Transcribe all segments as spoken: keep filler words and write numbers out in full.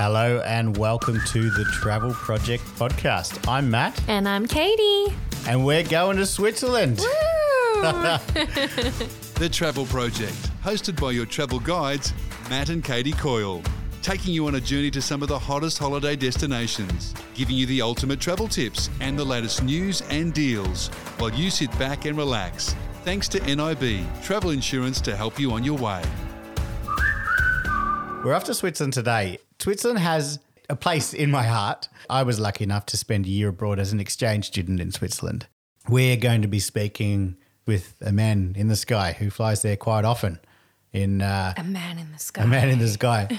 Hello and welcome to the Travel Project Podcast. I'm Matt. And I'm Katie. And we're going to Switzerland. Woo! The Travel Project, hosted by your travel guides, Matt and Katie Coyle, taking you on a journey to some of the hottest holiday destinations, giving you the ultimate travel tips and the latest news and deals while you sit back and relax. Thanks to N I B, travel insurance to help you on your way. We're off to Switzerland today. Switzerland has a place in my heart. I was lucky enough to spend a year abroad as an exchange student in Switzerland. We're going to be speaking with a man in the sky who flies there quite often. In uh, A man in the sky. A man in the sky.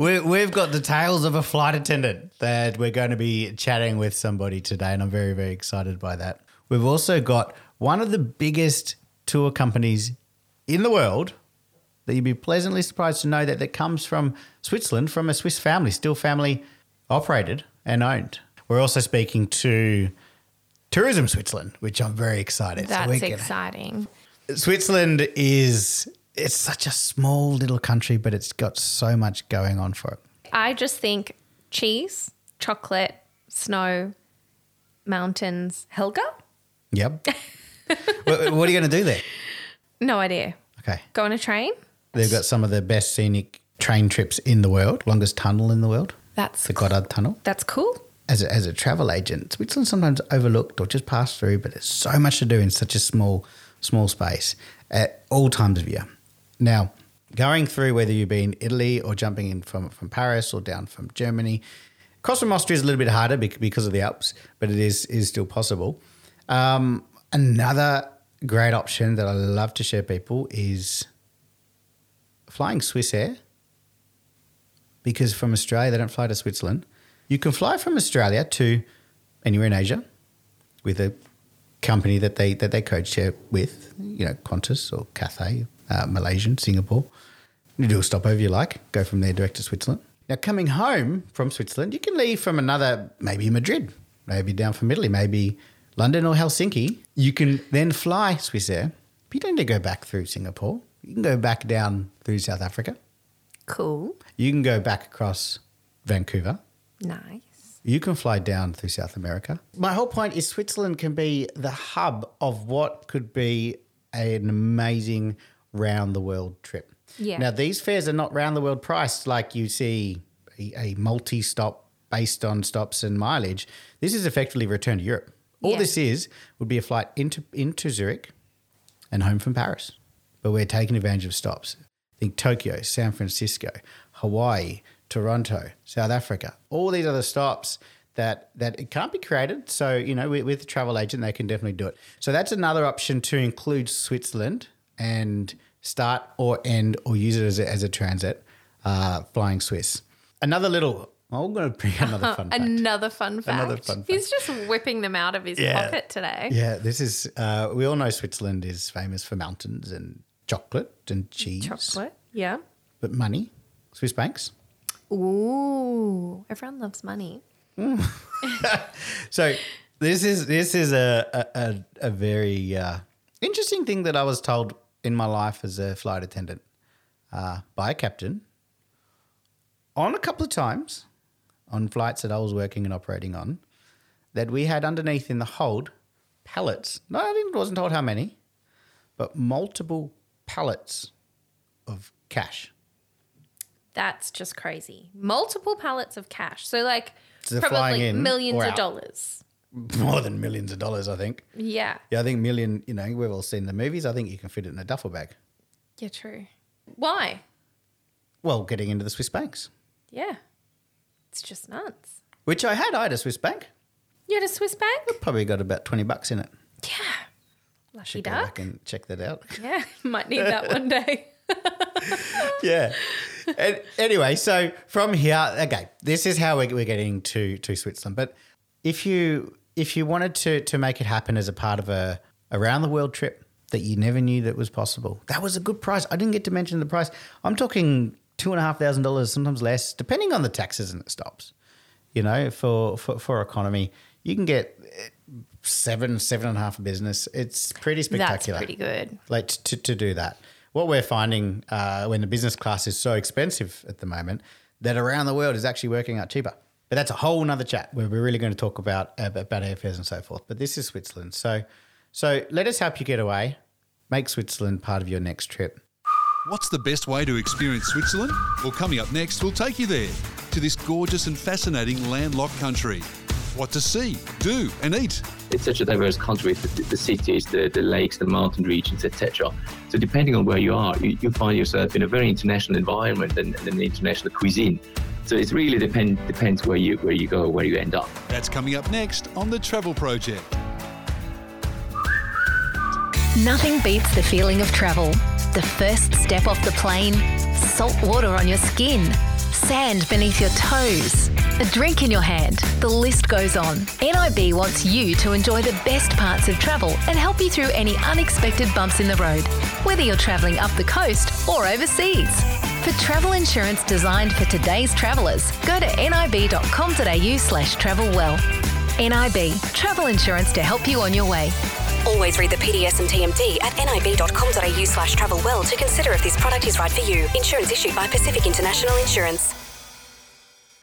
we, we've got the tales of a flight attendant that we're going to be chatting with somebody today, and I'm very, very excited by that. We've also got one of the biggest tour companies in the world that you'd be pleasantly surprised to know that that comes from Switzerland, from a Swiss family, still family operated and owned. We're also speaking to Tourism Switzerland, which I'm very excited. That's so exciting. Gonna... Switzerland is it's such a small little country, but it's got so much going on for it. I just think cheese, chocolate, snow, mountains, Helga. Yep. what, what are you going to do there? No idea. Okay. Go on a train. They've got some of the best scenic train trips in the world, longest tunnel in the world. That's the Goddard Tunnel. That's cool. As a, as a travel agent, Switzerland's sometimes overlooked or just passed through, but there's so much to do in such a small, small space at all times of year. Now, going through whether you be in Italy or jumping in from, from Paris or down from Germany, across from Austria is a little bit harder because of the Alps, but it is is still possible. Um, another great option that I love to share people is flying Swiss Air, because from Australia they don't fly to Switzerland. You can fly from Australia to anywhere in Asia with a company that they that they co-chair with, you know, Qantas or Cathay, uh, Malaysian, Singapore. You do a stopover you like, go from there direct to Switzerland. Now, coming home from Switzerland, you can leave from another, maybe Madrid, maybe down from Italy, maybe London or Helsinki. You can then fly Swiss Air, but you don't need to go back through Singapore. You can go back down through South Africa. Cool. You can go back across Vancouver. Nice. You can fly down through South America. My whole point is Switzerland can be the hub of what could be an amazing round-the-world trip. Yeah. Now, these fares are not round-the-world priced like you see a, a multi-stop based on stops and mileage. This is effectively return to Europe. All yeah. this is would be a flight into into Zurich and home from Paris, but we're taking advantage of stops. Think Tokyo, San Francisco, Hawaii, Toronto, South Africa, all these other stops that, that it can't be created. So, you know, with, with a travel agent, they can definitely do it. So that's another option to include Switzerland and start or end or use it as a, as a transit, uh, flying Swiss. Another little, I'm going to bring another fun fact. Another fun fact. Another fun fact. He's just whipping them out of his yeah. pocket today. Yeah, this is, uh, we all know Switzerland is famous for mountains and chocolate and cheese. Chocolate, yeah. But money, Swiss banks. Ooh, everyone loves money. Mm. So this is this is a a, a very uh, interesting thing that I was told in my life as a flight attendant uh, by a captain on a couple of times on flights that I was working and operating on, that we had underneath in the hold pallets. No, I wasn't told how many, but multiple pallets of cash. That's just crazy. Multiple pallets of cash. So like so probably millions of dollars. More than millions of dollars, I think. Yeah. Yeah, I think million, you know, we've all seen the movies. I think you can fit it in a duffel bag. Yeah, true. Why? Well, getting into the Swiss banks. Yeah. It's just nuts. Which I had. I had a Swiss bank. You had a Swiss bank? I probably got about twenty bucks in it. Yeah. Lucky should go duck. Back and check that out. Yeah, might need that one day. Yeah. And anyway, so from here, okay, this is how we're getting to, to Switzerland. But if you if you wanted to to make it happen as a part of a around the world trip that you never knew that was possible, that was a good price. I didn't get to mention the price. I'm talking two and a half thousand dollars, sometimes less, depending on the taxes and the stops. You know, for for, for economy, you can get seven seven and a half for business. It's pretty spectacular. That's pretty good. Like to to do that. What we're finding uh, when the business class is so expensive at the moment, that around the world is actually working out cheaper. But that's a whole nother chat where we're really going to talk about about airfares and so forth. But this is Switzerland. So, so let us help you get away. Make Switzerland part of your next trip. What's the best way to experience Switzerland? Well, coming up next, we'll take you there, to this gorgeous and fascinating landlocked country. What to see, do and eat. It's such a diverse country, the, the cities, the, the lakes, the mountain regions, et cetera. So depending on where you are, you, you find yourself in a very international environment and, and an international cuisine. So it really depend, depends where you where you go, where you end up. That's coming up next on The Travel Project. Nothing beats the feeling of travel. The first step off the plane, salt water on your skin, sand beneath your toes, a drink in your hand. The list goes on. N I B wants you to enjoy the best parts of travel and help you through any unexpected bumps in the road, whether you're travelling up the coast or overseas. For travel insurance designed for today's travellers, go to nib.com.au slash travel well. N I B, travel insurance to help you on your way. Always read the P D S and T M D at nib.com.au slash travel well to consider if this product is right for you. Insurance issued by Pacific International Insurance.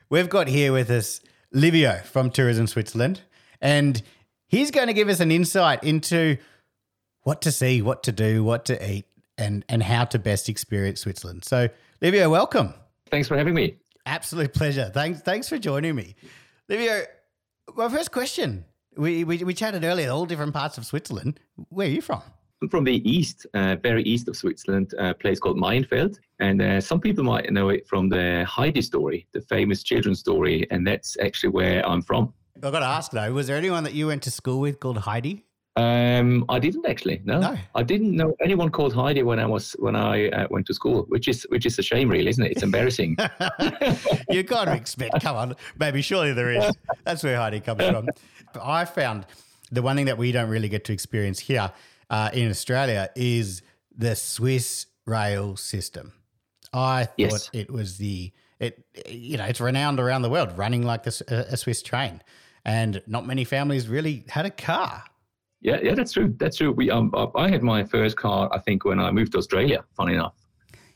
We've got here with us Livio from Tourism Switzerland, and he's going to give us an insight into what to see, what to do, what to eat, and, and how to best experience Switzerland. So, Livio, welcome. Thanks for having me. Absolute pleasure. Thanks thanks for joining me. Livio, my first question. We, we we chatted earlier, all different parts of Switzerland. Where are you from? I'm from the east, uh, very east of Switzerland, a place called Mainfeld. And uh, some people might know it from the Heidi story, the famous children's story. And that's actually where I'm from. I've got to ask though, was there anyone that you went to school with called Heidi? Um, I didn't actually. No. no, I didn't know anyone called Heidi when I was when I uh, went to school, which is which is a shame, really, isn't it? It's embarrassing. You can't expect. Come on, maybe surely there is. That's where Heidi comes from. I found the one thing that we don't really get to experience here uh, in Australia is the Swiss rail system. I thought yes. it was the it. You know, it's renowned around the world, running like this, a Swiss train, and not many families really had a car. Yeah, yeah, that's true. That's true. We, um, I had my first car, I think, when I moved to Australia, funny enough.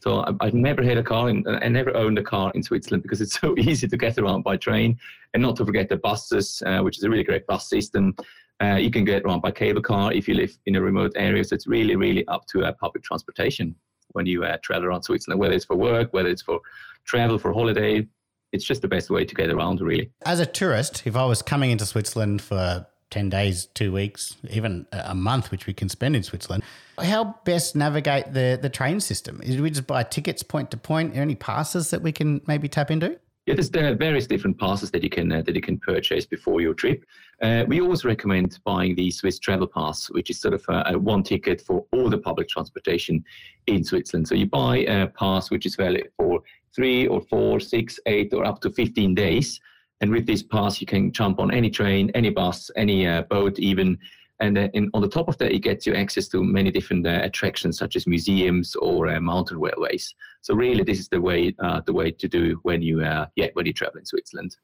So I, I've never had a car in, I never owned a car in Switzerland because it's so easy to get around by train, and not to forget the buses, uh, which is a really great bus system. Uh, you can get around by cable car if you live in a remote area. So it's really, really up to uh, public transportation when you uh, travel around Switzerland, whether it's for work, whether it's for travel, for holiday. It's just the best way to get around, really. As a tourist, if I was coming into Switzerland for ten days, two weeks, even a month, which we can spend in Switzerland. How best navigate the, the train system? Do we just buy tickets point to point? Are there any passes that we can maybe tap into? Yeah, there's, there are various different passes that you can uh, that you can purchase before your trip. Uh, we always recommend buying the Swiss Travel Pass, which is sort of a, a one ticket for all the public transportation in Switzerland. So you buy a pass which is valid for three or four, six, eight, or up to fifteen days. And with this pass, you can jump on any train, any bus, any uh, boat even. And uh, in, on the top of that, you get your access to many different uh, attractions, such as museums or uh, mountain railways. So really, this is the way uh, the way to do when you uh, yeah when you travel in Switzerland.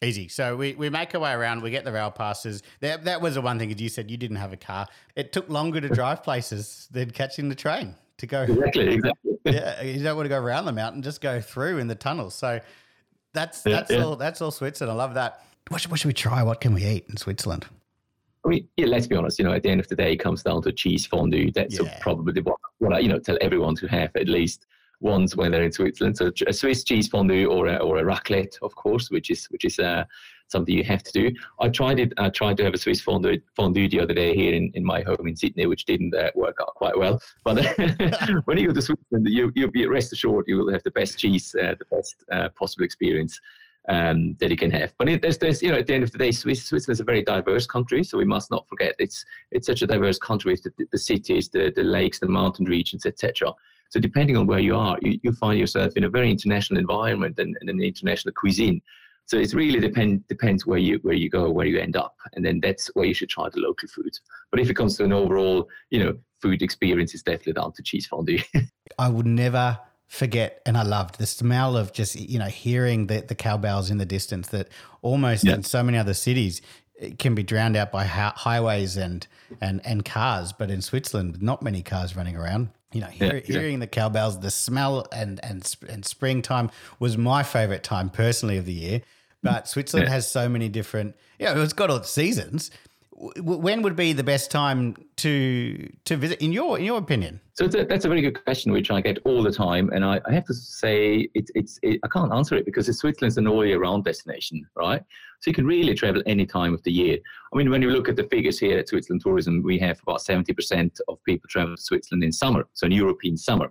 Easy. So we, we make our way around, we get the rail passes. That, that was the one thing, as you said, you didn't have a car. It took longer to drive places than catching the train to go. Exactly, exactly. Yeah, you don't want to go around the mountain, just go through in the tunnel. So... That's that's yeah, yeah. all that's all Switzerland. I love that. What should, what should we try? What can we eat in Switzerland? I mean, yeah, let's be honest. You know, at the end of the day, it comes down to cheese fondue. That's yeah. probably what, what I you know tell everyone to have at least once when they're in Switzerland. So a Swiss cheese fondue or a, or a raclette, of course, which is which is uh, something you have to do. I tried it. I tried to have a Swiss fondue fondue the other day here in, in my home in Sydney, which didn't uh, work out quite well. But when you go to Switzerland, you you'll be rest assured you will have the best cheese, uh, the best uh, possible experience um, that you can have. But it, there's there's you know at the end of the day, Swiss, Switzerland is a very diverse country, so we must not forget it's it's such a diverse country with the, the cities, the the lakes, the mountain regions, et cetera. So depending on where you are, you, you find yourself in a very international environment and, and an international cuisine. So it really depend, depends where you where you go, where you end up. And then that's where you should try the local food. But if it comes to an overall, you know, food experience, it's definitely down to cheese fondue. I would never forget, and I loved the smell of just, you know, hearing the, the cowbells in the distance that almost yeah. in so many other cities it can be drowned out by ha- highways and, and and cars. But in Switzerland, not many cars running around. You know, hear, yeah, yeah. hearing the cowbells, the smell, and and and springtime was my favorite time personally of the year. But Switzerland yeah. has so many different. Yeah, you know, it's got all the seasons. When would be the best time to to visit, in your in your opinion? So it's a, that's a very good question, which I get all the time, and I, I have to say it, it's it, I can't answer it because Switzerland's an all-year-round destination, right? So you can really travel any time of the year. I mean, when you look at the figures here at Switzerland Tourism, we have about seventy percent of people travel to Switzerland in summer, so in European summer.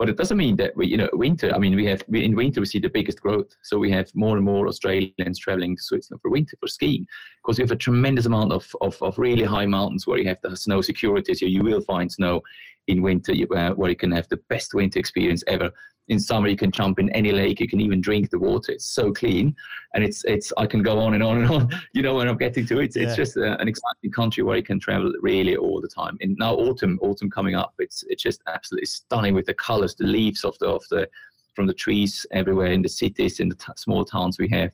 But it doesn't mean that we, you know, winter. I mean, we have we, in winter we see the biggest growth. So we have more and more Australians traveling to Switzerland for winter for skiing, because we have a tremendous amount of, of, of really high mountains where you have the snow security. So you will find snow in winter, uh, where you can have the best winter experience ever. In summer, you can jump in any lake. You can even drink the water. It's so clean, and it's it's. I can go on and on and on. You know, when I'm getting to it, it's, yeah. it's just uh, an exciting country where you can travel really all the time. And now autumn, autumn coming up, it's it's just absolutely stunning with the colours, the leaves of the of the from the trees everywhere in the cities, in the t- small towns we have.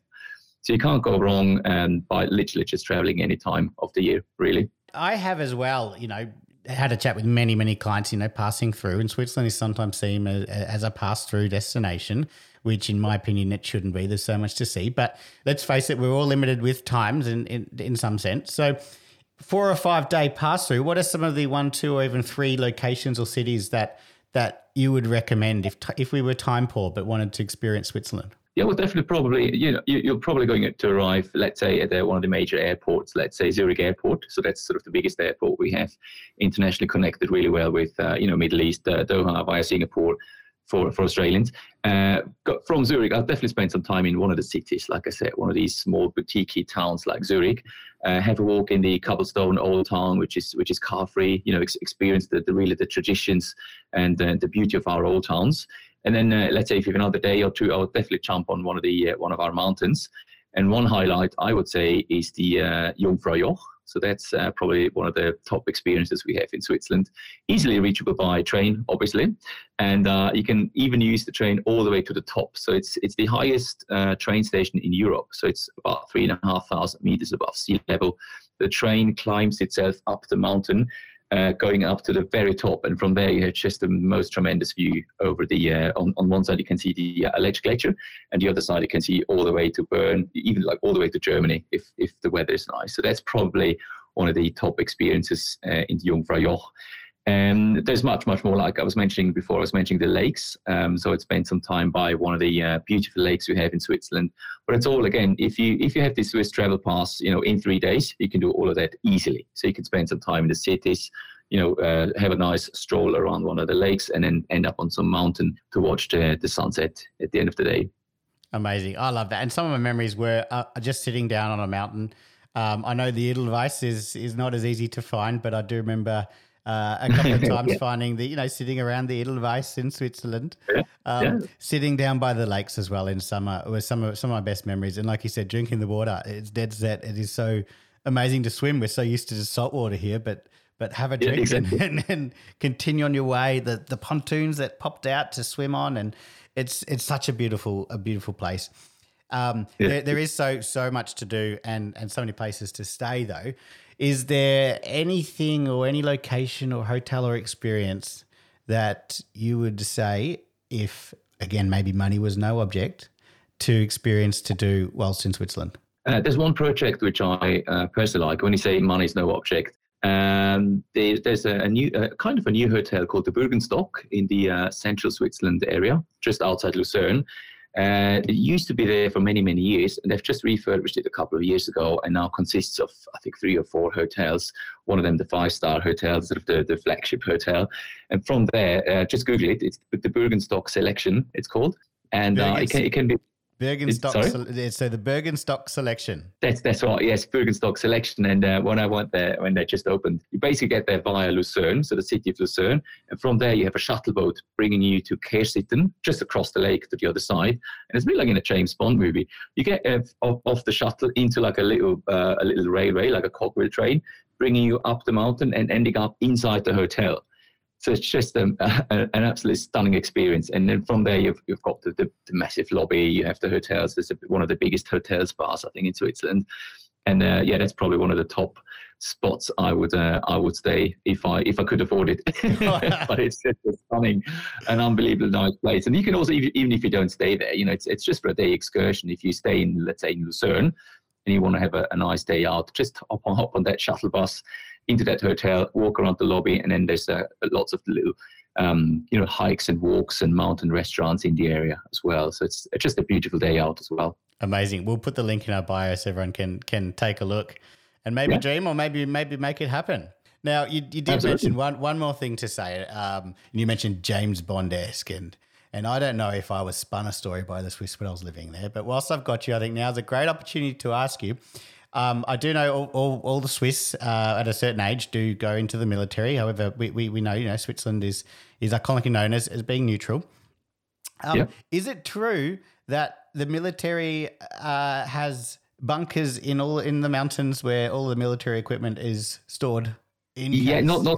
So you can't go wrong um, by literally just travelling any time of the year, really. I have as well, you know. Had a chat with many, many clients, you know, passing through, and Switzerland is sometimes seen as, as a pass-through destination, which in my opinion it shouldn't be. There's so much to see, but let's face it, we're all limited with times in, in, in some sense. So four or five-day pass-through, what are some of the one, two, or even three locations or cities that that you would recommend if if we were time poor but wanted to experience Switzerland? Yeah, well, definitely, probably, you know, you're probably going to arrive, let's say, at one of the major airports, let's say Zurich Airport. So that's sort of the biggest airport we have, internationally connected really well with, uh, you know, Middle East, uh, Doha via Singapore for, for Australians. Uh, from Zurich, I'll definitely spend some time in one of the cities, like I said, one of these small boutique towns like Zurich. Uh, have a walk in the cobblestone old town, which is which is car-free, you know, ex- experience the, the really the traditions and uh, the beauty of our old towns. And then uh, let's say if you have another day or two, I would definitely jump on one of the uh, one of our mountains. And one highlight I would say is the uh, Jungfraujoch. So that's uh, probably one of the top experiences we have in Switzerland. Easily reachable by train, obviously, and uh, you can even use the train all the way to the top. So it's it's the highest uh, train station in Europe. So it's about three and a half thousand meters above sea level. The train climbs itself up the mountain. Uh, going up to the very top, and from there you have just the most tremendous view over the uh, on, on one side you can see the uh, Aletsch Glacier, and the other side you can see all the way to Bern, even like all the way to Germany if if the weather is nice. So that's probably one of the top experiences uh, in the Jungfraujoch. And um, there's much much more, like I was mentioning before I was mentioning the lakes, um, so I spent some time by one of the uh, beautiful lakes we have in Switzerland. But it's all, again, if you if you have this Swiss Travel Pass, you know, in three days you can do all of that easily. So you can spend some time in the cities, you know, uh, have a nice stroll around one of the lakes, and then end up on some mountain to watch the, the sunset at the end of the day. Amazing. I love that. And some of my memories were uh, just sitting down on a mountain. um, I know the Edelweiss is is not as easy to find, but I do remember Uh, a couple of times yeah. finding the, you know, sitting around the Edelweiss in Switzerland, yeah. Um, yeah. sitting down by the lakes as well in summer was some of, some of my best memories. And like you said, drinking the water, it's dead set. It is so amazing to swim. We're so used to just salt water here, but but have a drink, yeah, exactly. and, and, and continue on your way. The the pontoons that popped out to swim on, and it's it's such a beautiful a beautiful place. Um, yeah. there, there is so so much to do, and and so many places to stay though. Is there anything or any location or hotel or experience that you would say, if, again, maybe money was no object, to experience to do whilst in Switzerland? Uh, there's one project which I uh, personally like. When you say money is no object, um, there, there's a, a new uh, kind of a new hotel called the Bürgenstock in the uh, central Switzerland area, just outside Lucerne. Uh, it used to be there for many, many years, and they've just refurbished it a couple of years ago, and now consists of, I think, three or four hotels. One of them, the five-star hotel, sort of the, the flagship hotel. And from there, uh, just Google it. It's the Bürgenstock Selection, it's called. And uh, it, can, it can be... Bürgenstock, it's, sorry? So the Bürgenstock Selection. That's that's right, yes, Bürgenstock Selection. And uh, when I went there, when they just opened, you basically get there via Lucerne, so the city of Lucerne. And from there, you have a shuttle boat bringing you to Kersitten, just across the lake to the other side. And it's a bit like in a James Bond movie. You get uh, off, off the shuttle into like a little uh, a little railway, like a cogwheel train, bringing you up the mountain and ending up inside the hotel. So it's just um, uh, an absolutely stunning experience. And then from there, you've you've got the, the, the massive lobby. You have the hotels. There's a, one of the biggest hotel spas, I think, in Switzerland. And uh, yeah, that's probably one of the top spots I would uh, I would stay if I if I could afford it. But it's just a stunning, an unbelievably nice place. And you can also, even if you don't stay there, you know, it's it's just for a day excursion. If you stay in, let's say, in Lucerne, and you want to have a, a nice day out, just hop on hop on that shuttle bus into that hotel, walk around the lobby, and then there's uh, lots of little um, you know hikes and walks and mountain restaurants in the area as well. So it's just a beautiful day out as well. Amazing. We'll put the link in our bio so everyone can can take a look and maybe yeah. dream or maybe maybe make it happen. Now, you, you did Absolutely. mention one one more thing to say. Um, you mentioned James Bond-esque, and, and I don't know if I was spun a story by the Swiss when I was living there, but whilst I've got you, I think now's a great opportunity to ask you. Um, I do know all, all, all the Swiss uh, at a certain age do go into the military. However, we, we, we know, you know, Switzerland is is iconically known as, as being neutral. Um, yeah. Is it true that the military uh, has bunkers in all in the mountains where all the military equipment is stored? In yeah, case? not not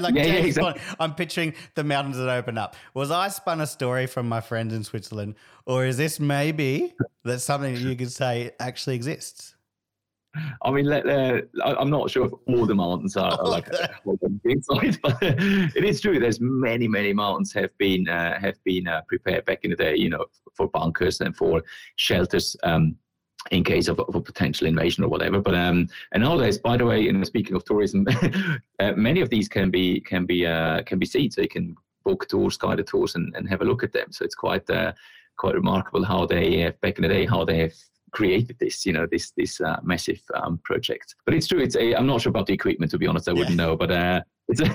like yeah, yeah, exactly. I'm picturing the mountains that open up. Was I spun a story from my friends in Switzerland, or is this maybe that something that you could say actually exists? I mean, uh, I'm not sure if all the mountains are, are like inside, but it is true. There's many, many mountains have been uh, have been uh, prepared back in the day, you know, for bunkers and for shelters um, in case of, of a potential invasion or whatever. But um, and nowadays, by the way, and speaking of tourism, uh, many of these can be can be uh, can be seen, so you can book tours, guided tours, and, and have a look at them. So it's quite uh, quite remarkable how they have, back in the day how they have created this, you know, this this uh, massive um, project. But it's true. It's a, I'm not sure about the equipment, to be honest. I wouldn't yeah. know, but uh, it's a,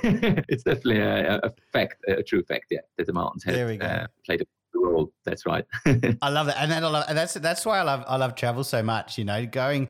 it's definitely a, a fact, a true fact, yeah, that the mountains have uh, played a role. That's right. I love that, and, that I love, and that's that's why I love I love travel so much. You know, going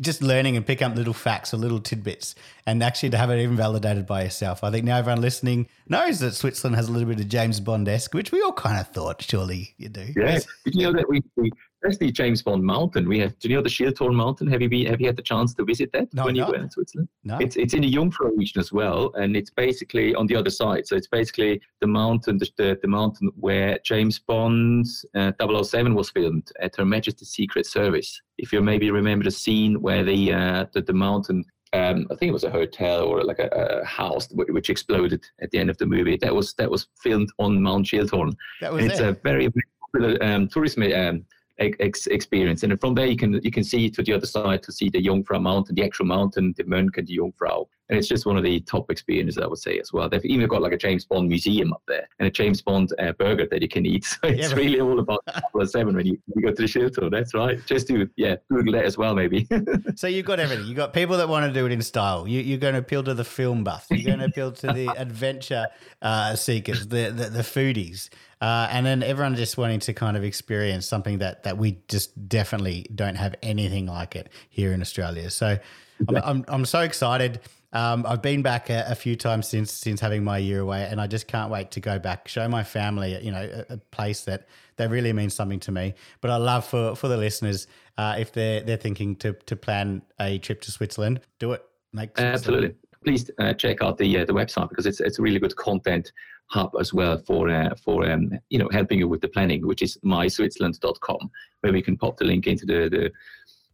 just learning and picking up little facts or little tidbits, and actually to have it even validated by yourself. I think now everyone listening knows that Switzerland has a little bit of James Bond-esque, which we all kind of thought. Surely you do. Yeah, did you know that we. we That's the James Bond Mountain. We have. Do you know the Schilthorn Mountain? Have you been? Have you had the chance to visit that no, when you no. were in Switzerland? No. It's it's in the Jungfrau region as well, and it's basically on the other side. So it's basically the mountain, the the mountain where James Bond uh, double oh seven was filmed at Her Majesty's Secret Service. If you maybe remember the scene where the uh, the, the mountain. Um, I think it was a hotel or like a, a house w- which exploded at the end of the movie. That was that was filmed on Mount Schilthorn. That was and it. It's a very popular um, tourism. Um, experience, and from there you can you can see to the other side to see the Jungfrau mountain, the actual mountain, the Mönch and the Jungfrau, and it's just one of the top experiences I would say as well. They've even got like a James Bond museum up there and a James Bond uh, burger that you can eat. So it's yeah, really right. all about double oh seven when you, you go to the Schilthorn. That's right. Just do yeah Google that as well maybe. So you've got everything. You've got people that want to do it in style. You, you're going to appeal to the film buff. You're going to appeal to the adventure uh, seekers, the, the the foodies. Uh, and then everyone just wanting to kind of experience something that, that we just definitely don't have anything like it here in Australia. So I'm I'm, I'm so excited. Um, I've been back a, a few times since since having my year away, and I just can't wait to go back, show my family, you know, a, a place that, that really means something to me. But I love for, for the listeners, uh, if they're they're thinking to to plan a trip to Switzerland, do it. Make sense. Absolutely. Please uh, check out the uh, the website because it's it's a really good content hub as well for uh, for um, you know helping you with the planning, which is my switzerland dot com, where we can pop the link into the the,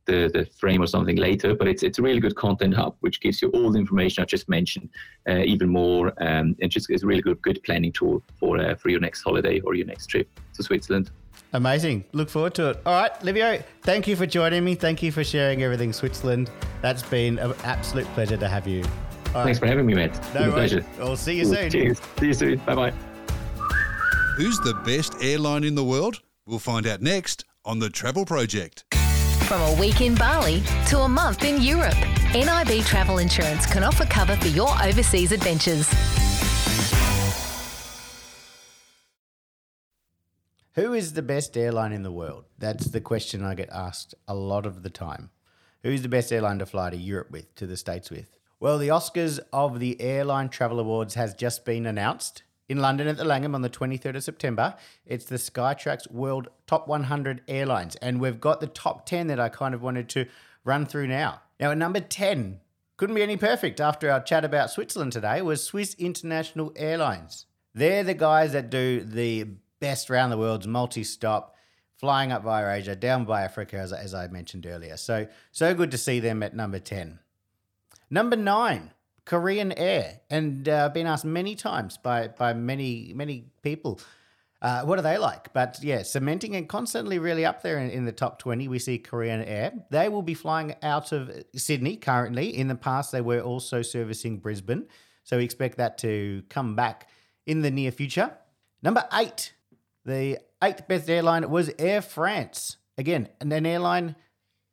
the the frame or something later. But it's it's a really good content hub which gives you all the information I just mentioned, uh, even more, um, and just is a really good good planning tool for uh, for your next holiday or your next trip to Switzerland. Amazing. Look forward to it. All right, Livio, thank you for joining me. Thank you for sharing everything Switzerland. That's been an absolute pleasure to have you. All Thanks right. for having me, Matt. No it's worries. A pleasure. I'll see you cool. soon. Cheers. See you soon. Bye-bye. Who's the best airline in the world? We'll find out next on The Travel Project. From a week in Bali to a month in Europe, N I B Travel Insurance can offer cover for your overseas adventures. Who is the best airline in the world? That's the question I get asked a lot of the time. Who's the best airline to fly to Europe with, to the States with? Well, the Oscars of the Airline Travel Awards has just been announced. In London at the Langham on the twenty-third of September, it's the Skytrax World Top one hundred Airlines. And we've got the top ten that I kind of wanted to run through now. Now, at number ten, couldn't be any perfect after our chat about Switzerland today, was Swiss International Airlines. They're the guys that do the best round the world's multi-stop flying up via Asia, down via Africa, as, as I mentioned earlier. So, so good to see them at number ten. Number nine, Korean Air. And I've uh, been asked many times by, by many, many people, uh, what are they like? But yeah, cementing and constantly really up there in, in the top twenty, we see Korean Air. They will be flying out of Sydney currently. In the past, they were also servicing Brisbane. So we expect that to come back in the near future. Number eight, the eighth best airline was Air France. Again, an airline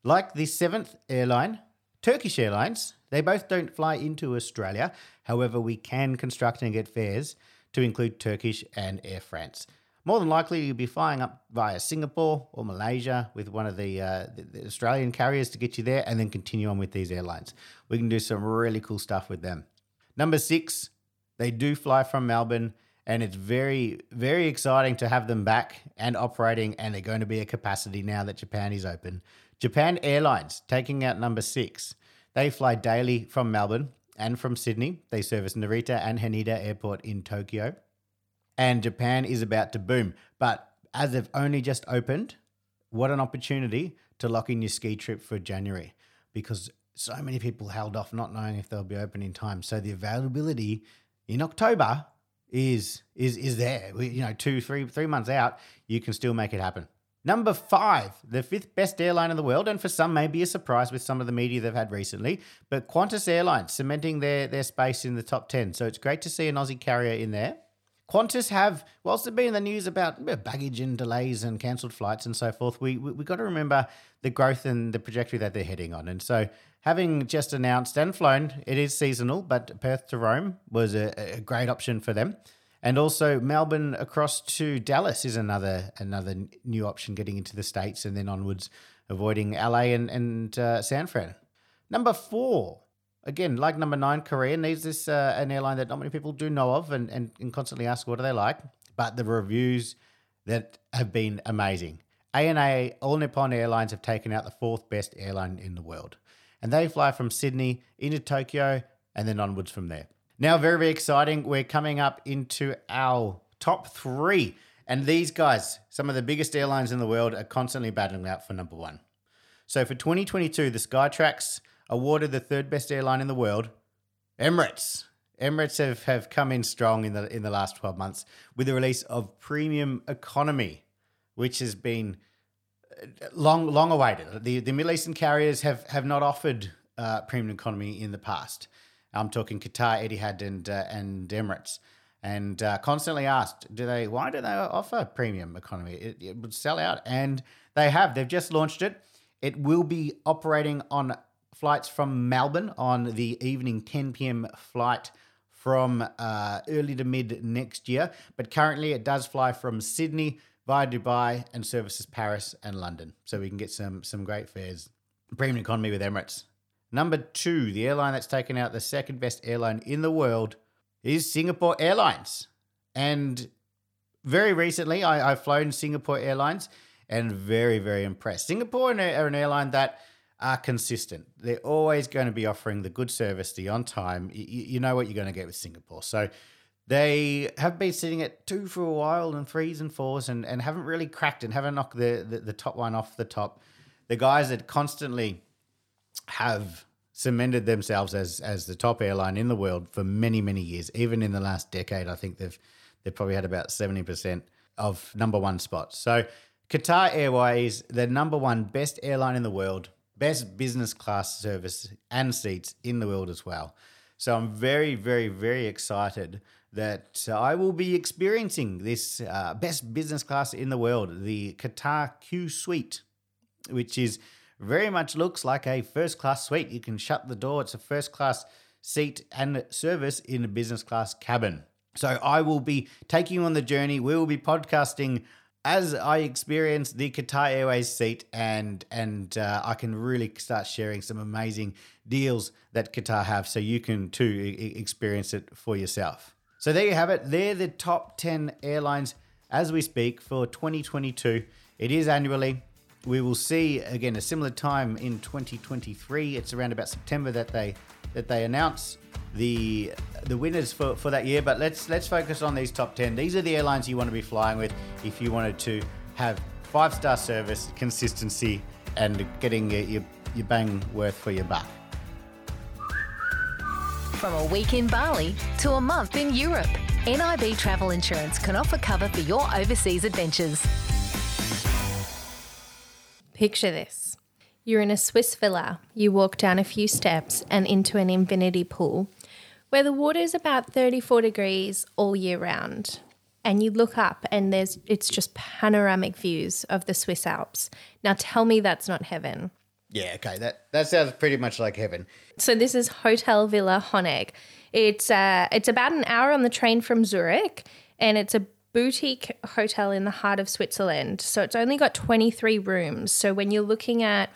like the seventh airline, Turkish Airlines. They both don't fly into Australia. However, we can construct and get fares to include Turkish and Air France. More than likely, you'll be flying up via Singapore or Malaysia with one of the, uh, the Australian carriers to get you there and then continue on with these airlines. We can do some really cool stuff with them. Number six, they do fly from Melbourne. And it's very, very exciting to have them back and operating, and they're going to be a capacity now that Japan is open. Japan Airlines taking out number six. They fly daily from Melbourne and from Sydney. They service Narita and Haneda Airport in Tokyo. And Japan is about to boom. But as they've only just opened, what an opportunity to lock in your ski trip for January, because so many people held off not knowing if they'll be open in time. So the availability in October is is is there. You know, two, three, three months out, you can still make it happen. Number five, the fifth best airline in the world, and for some may be a surprise with some of the media they've had recently, but Qantas Airlines cementing their, their space in the top ten. So it's great to see an Aussie carrier in there. Qantas have, whilst they've been in the news about baggage and delays and cancelled flights and so forth, we, we, we've got to remember the growth and the trajectory that they're heading on. And so having just announced and flown, it is seasonal, but Perth to Rome was a, a great option for them. And also Melbourne across to Dallas is another another new option getting into the States and then onwards, avoiding L A and, and uh, San Fran. Number four. Again, like number nine, Korean, this is uh, an airline that not many people do know of and, and, and constantly ask what are they like, but the reviews that have been amazing. A N A, All Nippon Airlines, have taken out the fourth best airline in the world, and they fly from Sydney into Tokyo and then onwards from there. Now, very, very exciting. We're coming up into our top three, and these guys, some of the biggest airlines in the world, are constantly battling out for number one. So for twenty twenty-two, the Skytrax awarded the third best airline in the world, Emirates. Emirates have, have come in strong in the in the last twelve months with the release of Premium Economy, which has been long long awaited. The the Middle Eastern carriers have have not offered uh, Premium Economy in the past. I'm talking Qatar, Etihad, and uh, and Emirates, and uh, constantly asked, do they? Why do they offer Premium Economy? It, it would sell out, and they have. They've just launched it. It will be operating on flights from Melbourne on the evening ten p.m. flight from uh, early to mid next year. But currently it does fly from Sydney via Dubai and services Paris and London. So we can get some some great fares. Premium Economy with Emirates. Number two, the airline that's taken out the second best airline in the world is Singapore Airlines. And very recently I, I've flown Singapore Airlines and very, very impressed. Singapore are an airline that are consistent. They're always going to be offering the good service, the on time. You, you know what you're going to get with Singapore. So they have been sitting at two for a while and threes and fours and, and haven't really cracked and haven't knocked the, the, the top one off the top. The guys that constantly have cemented themselves as as the top airline in the world for many, many years. Even in the last decade, I think they've they've probably had about seventy percent of number one spots. So Qatar Airways, the number one best airline in the world, best business class service and seats in the world as well. So I'm very, very, very excited that I will be experiencing this uh, best business class in the world, the Qatar Q Suite, which is very much looks like a first class suite. You can shut the door. It's a first class seat and service in a business class cabin. So I will be taking you on the journey. We will be podcasting as I experience the Qatar Airways seat, and and uh, I can really start sharing some amazing deals that Qatar have, so you can too e- experience it for yourself. So there you have it. They're the top ten airlines as we speak for twenty twenty-two. It is annually. We will see again a similar time in twenty twenty-three. It's around about September that they that they announce the the winners for, for that year, but let's let's focus on these top ten. These are the airlines you want to be flying with if you wanted to have Five-star service, consistency, and getting your, your, your bang worth for your buck. From a week in Bali to a month in Europe, N I B Travel Insurance can offer cover for your overseas adventures. Picture this. You're in a Swiss villa. You walk down a few steps and into an infinity pool where the water is about thirty-four degrees all year round. And you look up and there's it's just panoramic views of the Swiss Alps. Now tell me that's not heaven. Yeah, okay, that, that sounds pretty much like heaven. So this is Hotel Villa Honegg. It's uh, it's about an hour on the train from Zurich, and it's a boutique hotel in the heart of Switzerland. So it's only got twenty-three rooms. So when you're looking at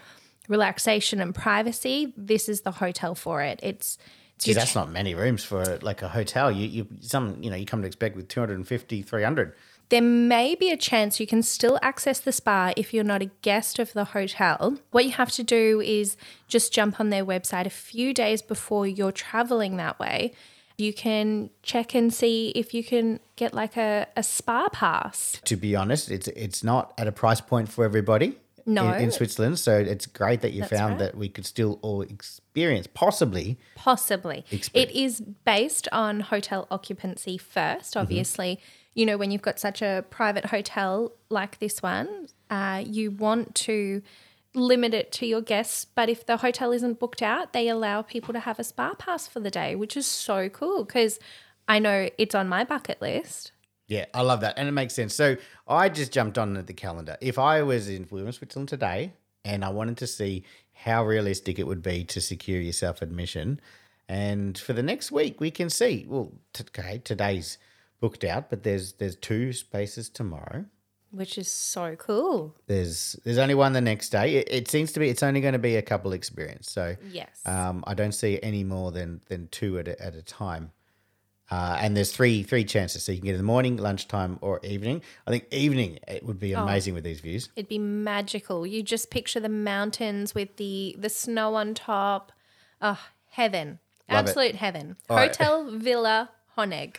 relaxation and privacy, this is the hotel for it. It's Geez, that's not many rooms for like a hotel. You, you, some, you know, you come to expect with two fifty, three hundred. There may be a chance you can still access the spa if you're not a guest of the hotel. What you have to do is just jump on their website a few days before you're traveling that way. You can check and see if you can get like a, a spa pass. To be honest, it's it's not at a price point for everybody. No. In, in Switzerland. So it's great that you That's found right. that we could still all experience, possibly. Possibly. Experience. It is based on hotel occupancy first, obviously. Mm-hmm. You know, when you've got such a private hotel like this one, uh, you want to limit it to your guests. But if the hotel isn't booked out, they allow people to have a spa pass for the day, which is so cool because I know it's on my bucket list. Yeah, I love that, and it makes sense. So I just jumped on the calendar. If I was in Switzerland today and I wanted to see how realistic it would be to secure yourself admission, and for the next week we can see, well, t- okay, today's booked out, but there's there's two spaces tomorrow. Which is so cool. There's there's only one the next day. It, it seems to be it's only going to be a couple experience. So yes. um, I don't see any more than, than two at a, at a time. Uh, and there's three three chances. So you can get in the morning, lunchtime, or evening. I think evening it would be amazing oh, with these views. It'd be magical. You just picture the mountains with the, the snow on top. Oh, heaven. Love Absolute it. heaven. All Hotel right. Villa Honegg.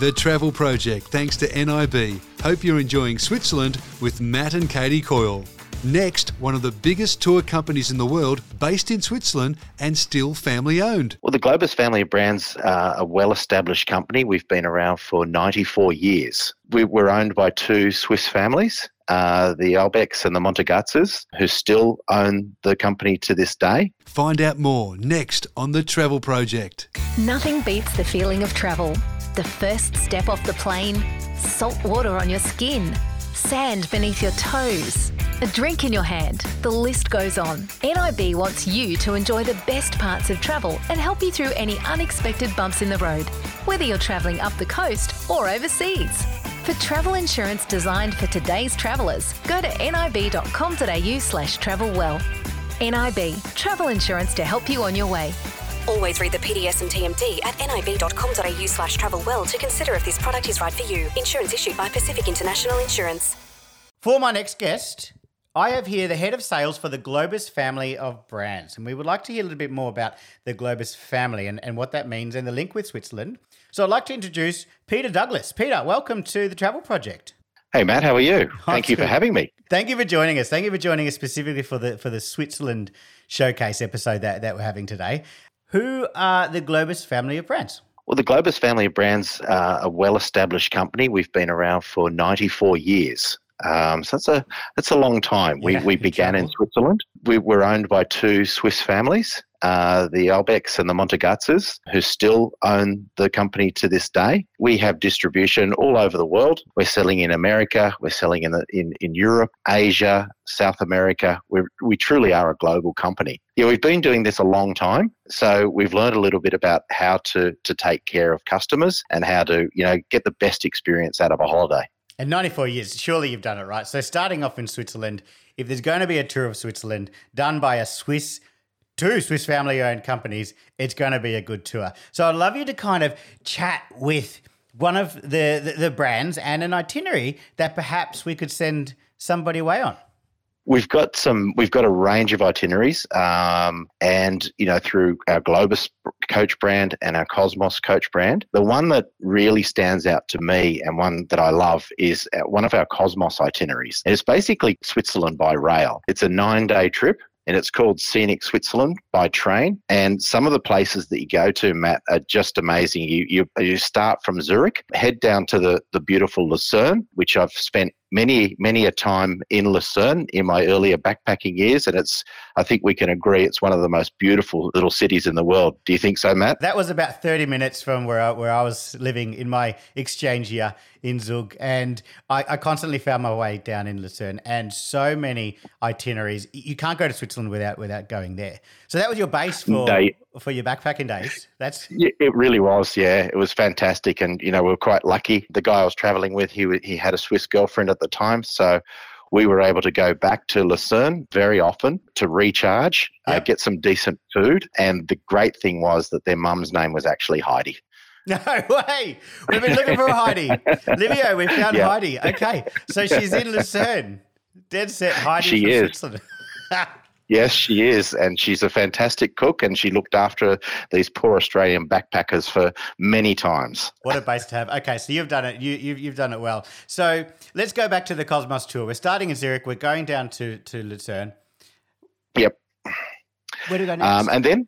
The Travel Project, thanks to N I B. Hope you're enjoying Switzerland with Matt and Katie Coyle. Next, one of the biggest tour companies in the world, based in Switzerland and still family-owned. Well, the Globus family of brands are a well-established company. We've been around for ninety-four years. We were owned by two Swiss families, uh, the Albecks and the Montegatzes, who still own the company to this day. Find out more next on The Travel Project. Nothing beats the feeling of travel. The first step off the plane, salt water on your skin, sand beneath your toes, a drink in your hand. The list goes on. N I B wants you to enjoy the best parts of travel and help you through any unexpected bumps in the road, whether you're travelling up the coast or overseas. For travel insurance designed for today's travellers, go to nib.com.au slash travel well. N I B, travel insurance to help you on your way. Always read the P D S and T M D at nib.com.au slash travel well to consider if this product is right for you. Insurance issued by Pacific International Insurance. For my next guest, I have here the head of sales for the Globus family of brands, and we would like to hear a little bit more about the Globus family and, and what that means and the link with Switzerland. So I'd like to introduce Peter Douglas. Peter, welcome to The Travel Project. Hey, Matt, how are you? Thank you for having me. Thank you for joining us. Thank you for joining us specifically for the for the Switzerland Showcase episode that, that we're having today. Who are the Globus family of brands? Well, the Globus family of brands are a well-established company. We've been around for ninety-four years. Um, so that's a that's a long time. We yeah, we began trouble. in Switzerland. We were owned by two Swiss families, uh, the Albecks and the Montegatzes, who still own the company to this day. We have distribution all over the world. We're selling in America. We're selling in the, in, in Europe, Asia, South America. We we truly are a global company. Yeah, we've been doing this a long time, so we've learned a little bit about how to to take care of customers and how to you know get the best experience out of a holiday. And ninety-four years, surely you've done it right. So starting off in Switzerland, if there's going to be a tour of Switzerland done by a Swiss, two Swiss family-owned companies, it's going to be a good tour. So I'd love you to kind of chat with one of the, the, the brands and an itinerary that perhaps we could send somebody away on. We've got some. We've got a range of itineraries, um, and you know, through our Globus coach brand and our Cosmos coach brand. The one that really stands out to me, and one that I love, is one of our Cosmos itineraries. And it's basically Switzerland by rail. It's a nine-day trip. And it's called Scenic Switzerland by train. And some of the places that you go to, Matt, are just amazing. You you, you start from Zurich, head down to the, the beautiful Lucerne, which I've spent many, many a time in Lucerne in my earlier backpacking years. And it's, I think we can agree, it's one of the most beautiful little cities in the world. Do you think so, Matt? That was about thirty minutes from where I, where I was living in my exchange year in Zug. And I, I constantly found my way down in Lucerne, and so many itineraries. You can't go to Switzerland without without going there. So that was your base for Day. for your backpacking days. That's it really was. Yeah, it was fantastic, and you know, we were quite lucky. The guy I was traveling with, he he had a Swiss girlfriend at the time, so we were able to go back to Lucerne very often to recharge, yep. uh, get some decent food, and the great thing was that their mum's name was actually Heidi. No way. We've been looking for Heidi. Livio, we found yep. Heidi. Okay. So she's in Lucerne. Dead set Heidi she from is. Switzerland. Yes, she is, and she's a fantastic cook, and she looked after these poor Australian backpackers for many times. What a base to have. Okay, so you've done it. You, you've you've done it well. So let's go back to the Cosmos tour. We're starting in Zurich. We're going down to, to Lucerne. Yep. Where do we go next? Um, and then,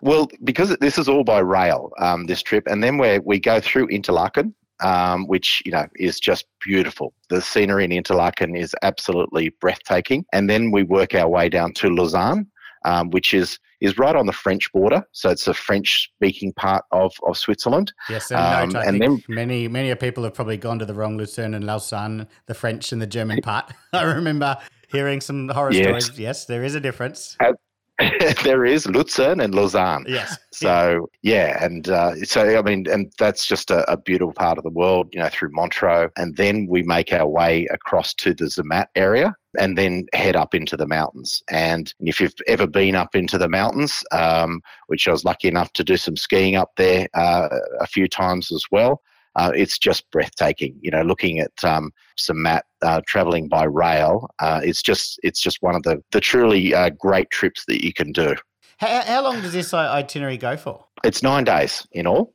well, because this is all by rail, um, this trip, and then we we go through Interlaken. Um, which, you know, is just beautiful. The scenery in Interlaken is absolutely breathtaking. And then we work our way down to Lausanne, um, which is, is right on the French border. So it's a French-speaking part of, of Switzerland. Yes, and um, note, I and think then, many, many people have probably gone to the wrong Lucerne and Lausanne, the French and the German part. I remember hearing some horror yes. stories. Yes, there is a difference. Uh, there is Lucerne and Lausanne. Yes. So, yeah, and uh, so, I mean, and that's just a, a beautiful part of the world, you know, through Montreux. And then we make our way across to the Zermatt area and then head up into the mountains. And if you've ever been up into the mountains, um, which I was lucky enough to do some skiing up there uh, a few times as well, Uh, it's just breathtaking, you know, looking at um, Zermatt uh, traveling by rail. Uh, it's just it's just one of the, the truly uh, great trips that you can do. How, how long does this itinerary go for? It's nine days in all.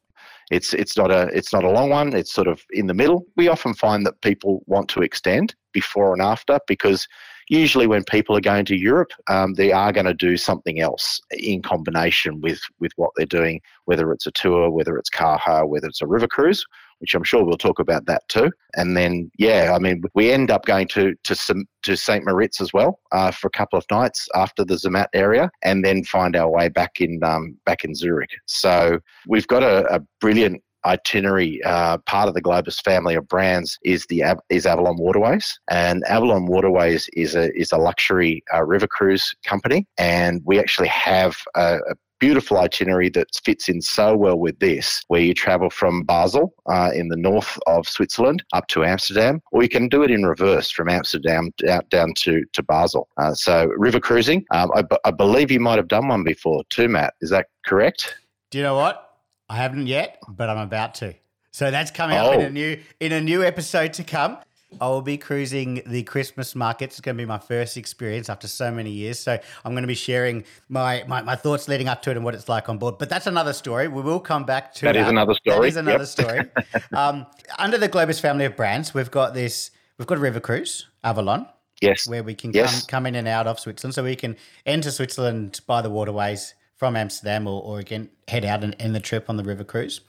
It's it's not a it's not a long one. It's sort of in the middle. We often find that people want to extend before and after, because usually when people are going to Europe, um, they are going to do something else in combination with, with what they're doing, whether it's a tour, whether it's car hire, whether it's a river cruise, which I'm sure we'll talk about that too. And then, yeah, I mean, we end up going to to some, to Saint Moritz as well uh, for a couple of nights after the Zermatt area, and then find our way back in um, back in Zurich. So we've got a, a brilliant itinerary. Uh, part of the Globus family of brands is the is Avalon Waterways, and Avalon Waterways is a is a luxury uh, river cruise company, and we actually have a, a beautiful itinerary that fits in so well with this, where you travel from Basel uh, in the north of Switzerland up to Amsterdam, or you can do it in reverse from Amsterdam out down to, to Basel. Uh, so river cruising, um, I, b- I believe you might have done one before too, Matt. Is that correct? Do you know what? I haven't yet, but I'm about to. So that's coming oh. up in a new in a new episode to come. I will be cruising the Christmas markets. It's going to be my first experience after so many years. So I'm going to be sharing my, my, my thoughts leading up to it and what it's like on board. But that's another story. We will come back to that. That is another story. That is another yep. story. Um, under the Globus family of brands, we've got this, we've got a river cruise, Avalon. Yes. Where we can yes. come, come in and out of Switzerland. So we can enter Switzerland by the waterways from Amsterdam, or, or again, head out and end the trip on the river cruise.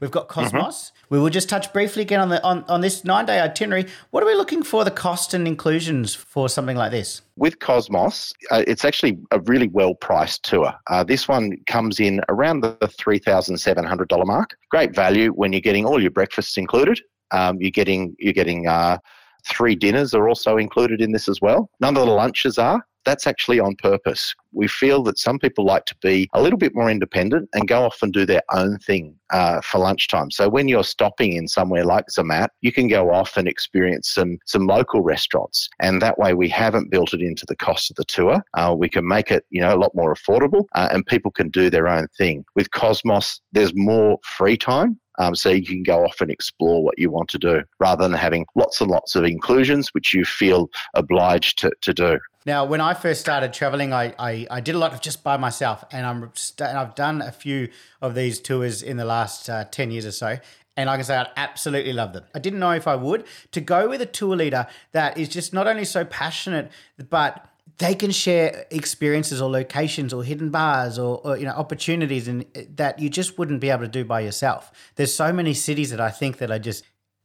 We've got Cosmos. Mm-hmm. We will just touch briefly again on the on, on this nine-day itinerary. What are we looking for, the cost and inclusions for something like this? With Cosmos, uh, it's actually a really well-priced tour. Uh, this one comes in around the three thousand seven hundred dollars mark. Great value when you're getting all your breakfasts included. Um, you're getting, you're getting uh, three dinners are also included in this as well. None of the lunches are. That's actually on purpose. We feel that some people like to be a little bit more independent and go off and do their own thing uh, for lunchtime. So when you're stopping in somewhere like Zermatt, you can go off and experience some some local restaurants, and that way we haven't built it into the cost of the tour. Uh, we can make it, you know, a lot more affordable, uh, and people can do their own thing. With Cosmos, there's more free time. um, so you can go off and explore what you want to do rather than having lots and lots of inclusions, which you feel obliged to, to do. Now, when I first started traveling, I, I, I did a lot of just by myself, and I'm st- I've done a few of these tours in the last uh, ten years or so. And I can say I absolutely love them. I didn't know if I would. To go with a tour leader that is just not only so passionate, but they can share experiences or locations or hidden bars or, or you know opportunities and that you just wouldn't be able to do by yourself. There's so many cities that I think that I just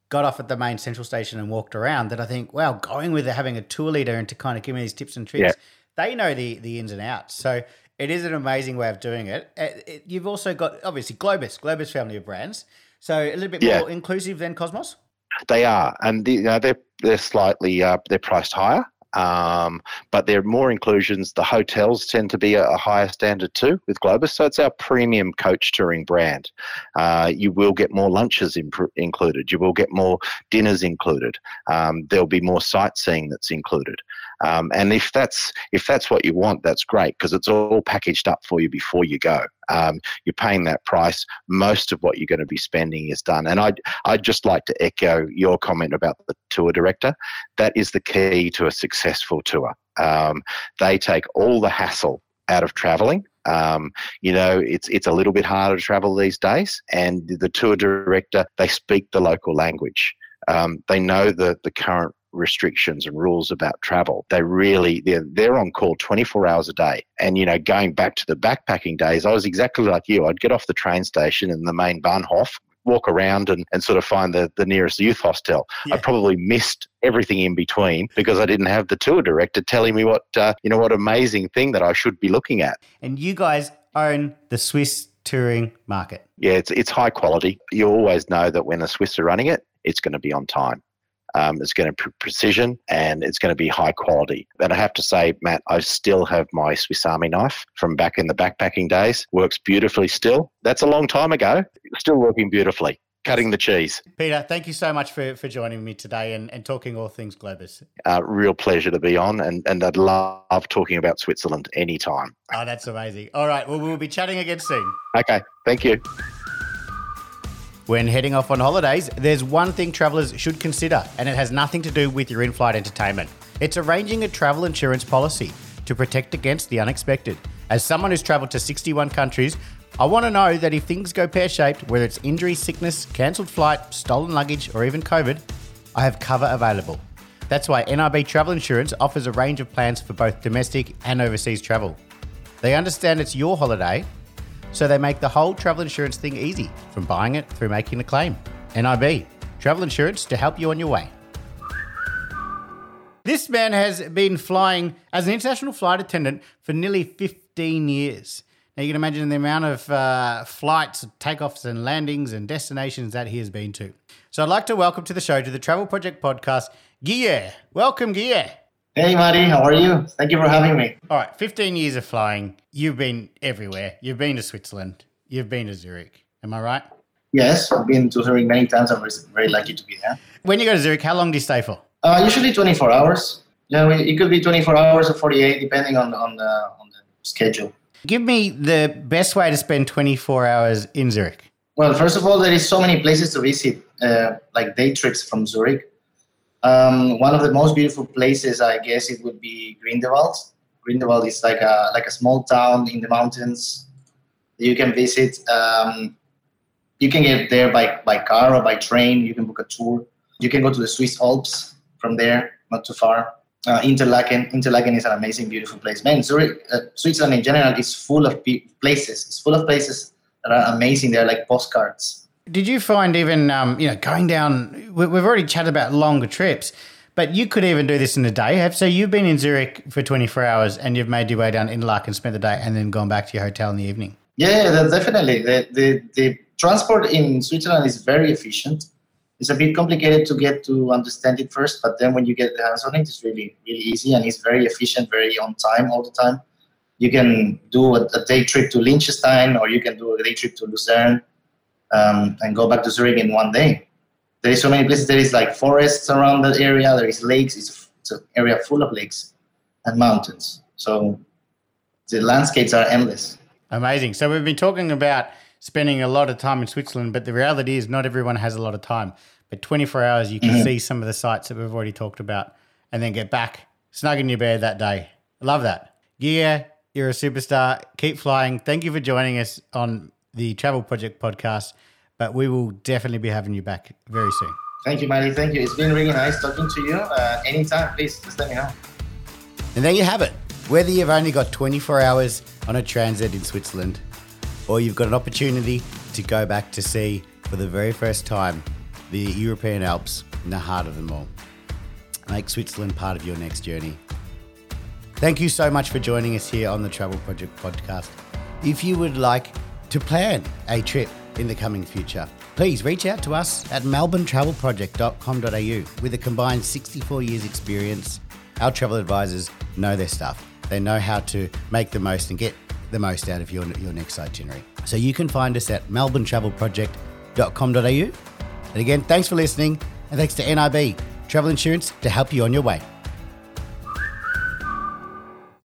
got off at the main central station and walked around that I think, wow, going with having a tour leader and to kind of give me these tips and tricks, yeah. They know the the ins and outs. So it is an amazing way of doing it. it, it you've also got, obviously, Globus, Globus family of brands. So a little bit yeah. more inclusive than Cosmos? They are, and the, you know, they're they're slightly uh, they're priced higher, um, but they're more inclusions. The hotels tend to be a, a higher standard too with Globus, so it's our premium coach touring brand. Uh, you will get more lunches in, included. You will get more dinners included. Um, there'll be more sightseeing that's included. Um, and if that's if that's what you want, that's great because it's all packaged up for you before you go. Um, you're paying that price. Most of what you're going to be spending is done. And I'd, I'd just like to echo your comment about the tour director. That is the key to a successful tour. Um, they take all the hassle out of traveling. Um, you know, it's it's a little bit harder to travel these days. And the tour director, they speak the local language. Um, they know the, the current restrictions and rules about travel. They really, they're, they're on call twenty-four hours a day. And, you know, going back to the backpacking days, I was exactly like you. I'd get off the train station in the main Bahnhof, walk around and, and sort of find the, the nearest youth hostel. Yeah. I probably missed everything in between because I didn't have the tour director telling me what, uh, you know, what amazing thing that I should be looking at. And you guys own the Swiss touring market. Yeah, it's it's high quality. You always know that when the Swiss are running it, it's going to be on time. Um, it's going to be precision and it's going to be high quality. And I have to say, Matt, I still have my Swiss Army knife from back in the backpacking days. Works beautifully still. That's a long time ago. Still working beautifully. Cutting the cheese. Peter, thank you so much for, for joining me today and, and talking all things Globus. Uh, real pleasure to be on and, and I'd love talking about Switzerland anytime. Oh, that's amazing. All right. Well, we'll be chatting again soon. Okay. Thank you. When heading off on holidays, there's one thing travellers should consider, and it has nothing to do with your in-flight entertainment. It's arranging a travel insurance policy to protect against the unexpected. As someone who's travelled to sixty-one countries, I want to know that if things go pear-shaped, whether it's injury, sickness, cancelled flight, stolen luggage, or even COVID, I have cover available. That's why N I B Travel Insurance offers a range of plans for both domestic and overseas travel. They understand it's your holiday, so they make the whole travel insurance thing easy, from buying it through making the claim. N I B, travel insurance to help you on your way. This man has been flying as an international flight attendant for nearly fifteen years. Now you can imagine the amount of uh, flights, takeoffs and landings and destinations that he has been to. So I'd like to welcome to the show, to the Travel Project Podcast, Guillaume. Welcome, Guillaume. Hey, Marty, how are you? Thank you for having me. All right, fifteen years of flying. You've been everywhere. You've been to Switzerland. You've been to Zurich. Am I right? Yes, I've been to Zurich many times. I'm very lucky to be there. When you go to Zurich, how long do you stay for? Uh, usually twenty-four hours. Yeah, it could be twenty-four hours or forty-eight, depending on, on, the, on the schedule. Give me the best way to spend twenty-four hours in Zurich. Well, first of all, there is so many places to visit, uh, like day trips from Zurich. Um, one of the most beautiful places, I guess, it would be Grindelwald. Grindelwald is like a like a small town in the mountains that you can visit. Um, you can get there by, by car or by train. You can book a tour. You can go to the Swiss Alps from there, not too far. Uh, Interlaken. Interlaken is an amazing, beautiful place. Man, Zurich, uh, Switzerland in general is full of pe- places. It's full of places that are amazing. They're like postcards. Did you find even, um, you know, going down, we've already chatted about longer trips, but you could even do this in a day. So you've been in Zurich for twenty-four hours and you've made your way down Interlaken, spent the day and then gone back to your hotel in the evening. Yeah, definitely. The, the, the transport in Switzerland is very efficient. It's a bit complicated to get to understand it first, but then when you get the hands on it, it's really, really easy and it's very efficient, very on time all the time. You can do a, a day trip to Liechtenstein or you can do a day trip to Lucerne. Um, and go back to Zurich in one day. There is so many places. There is like forests around that area. There is lakes. It's, it's an area full of lakes and mountains. So the landscapes are endless. Amazing. So we've been talking about spending a lot of time in Switzerland, but the reality is not everyone has a lot of time. But twenty-four hours, you can see some of the sites that we've already talked about and then get back, snug in your bed that day. Love that. Yeah, you're a superstar. Keep flying. Thank you for joining us on the Travel Project podcast, but we will definitely be having you back very soon. Thank you, Maddie. Thank you. It's been really nice talking to you. Uh, anytime, please, just let me know. And there you have it. Whether you've only got twenty-four hours on a transit in Switzerland, or you've got an opportunity to go back to see, for the very first time, the European Alps in the heart of them all. Make Switzerland part of your next journey. Thank you so much for joining us here on the Travel Project podcast. If you would like to plan a trip in the coming future, please reach out to us at melbourne travel project dot com dot a u. With a combined sixty-four years experience, our travel advisors know their stuff. They know how to make the most and get the most out of your, your next itinerary. So you can find us at melbourne travel project dot com dot a u. And again, thanks for listening, and thanks to N I B, travel insurance to help you on your way.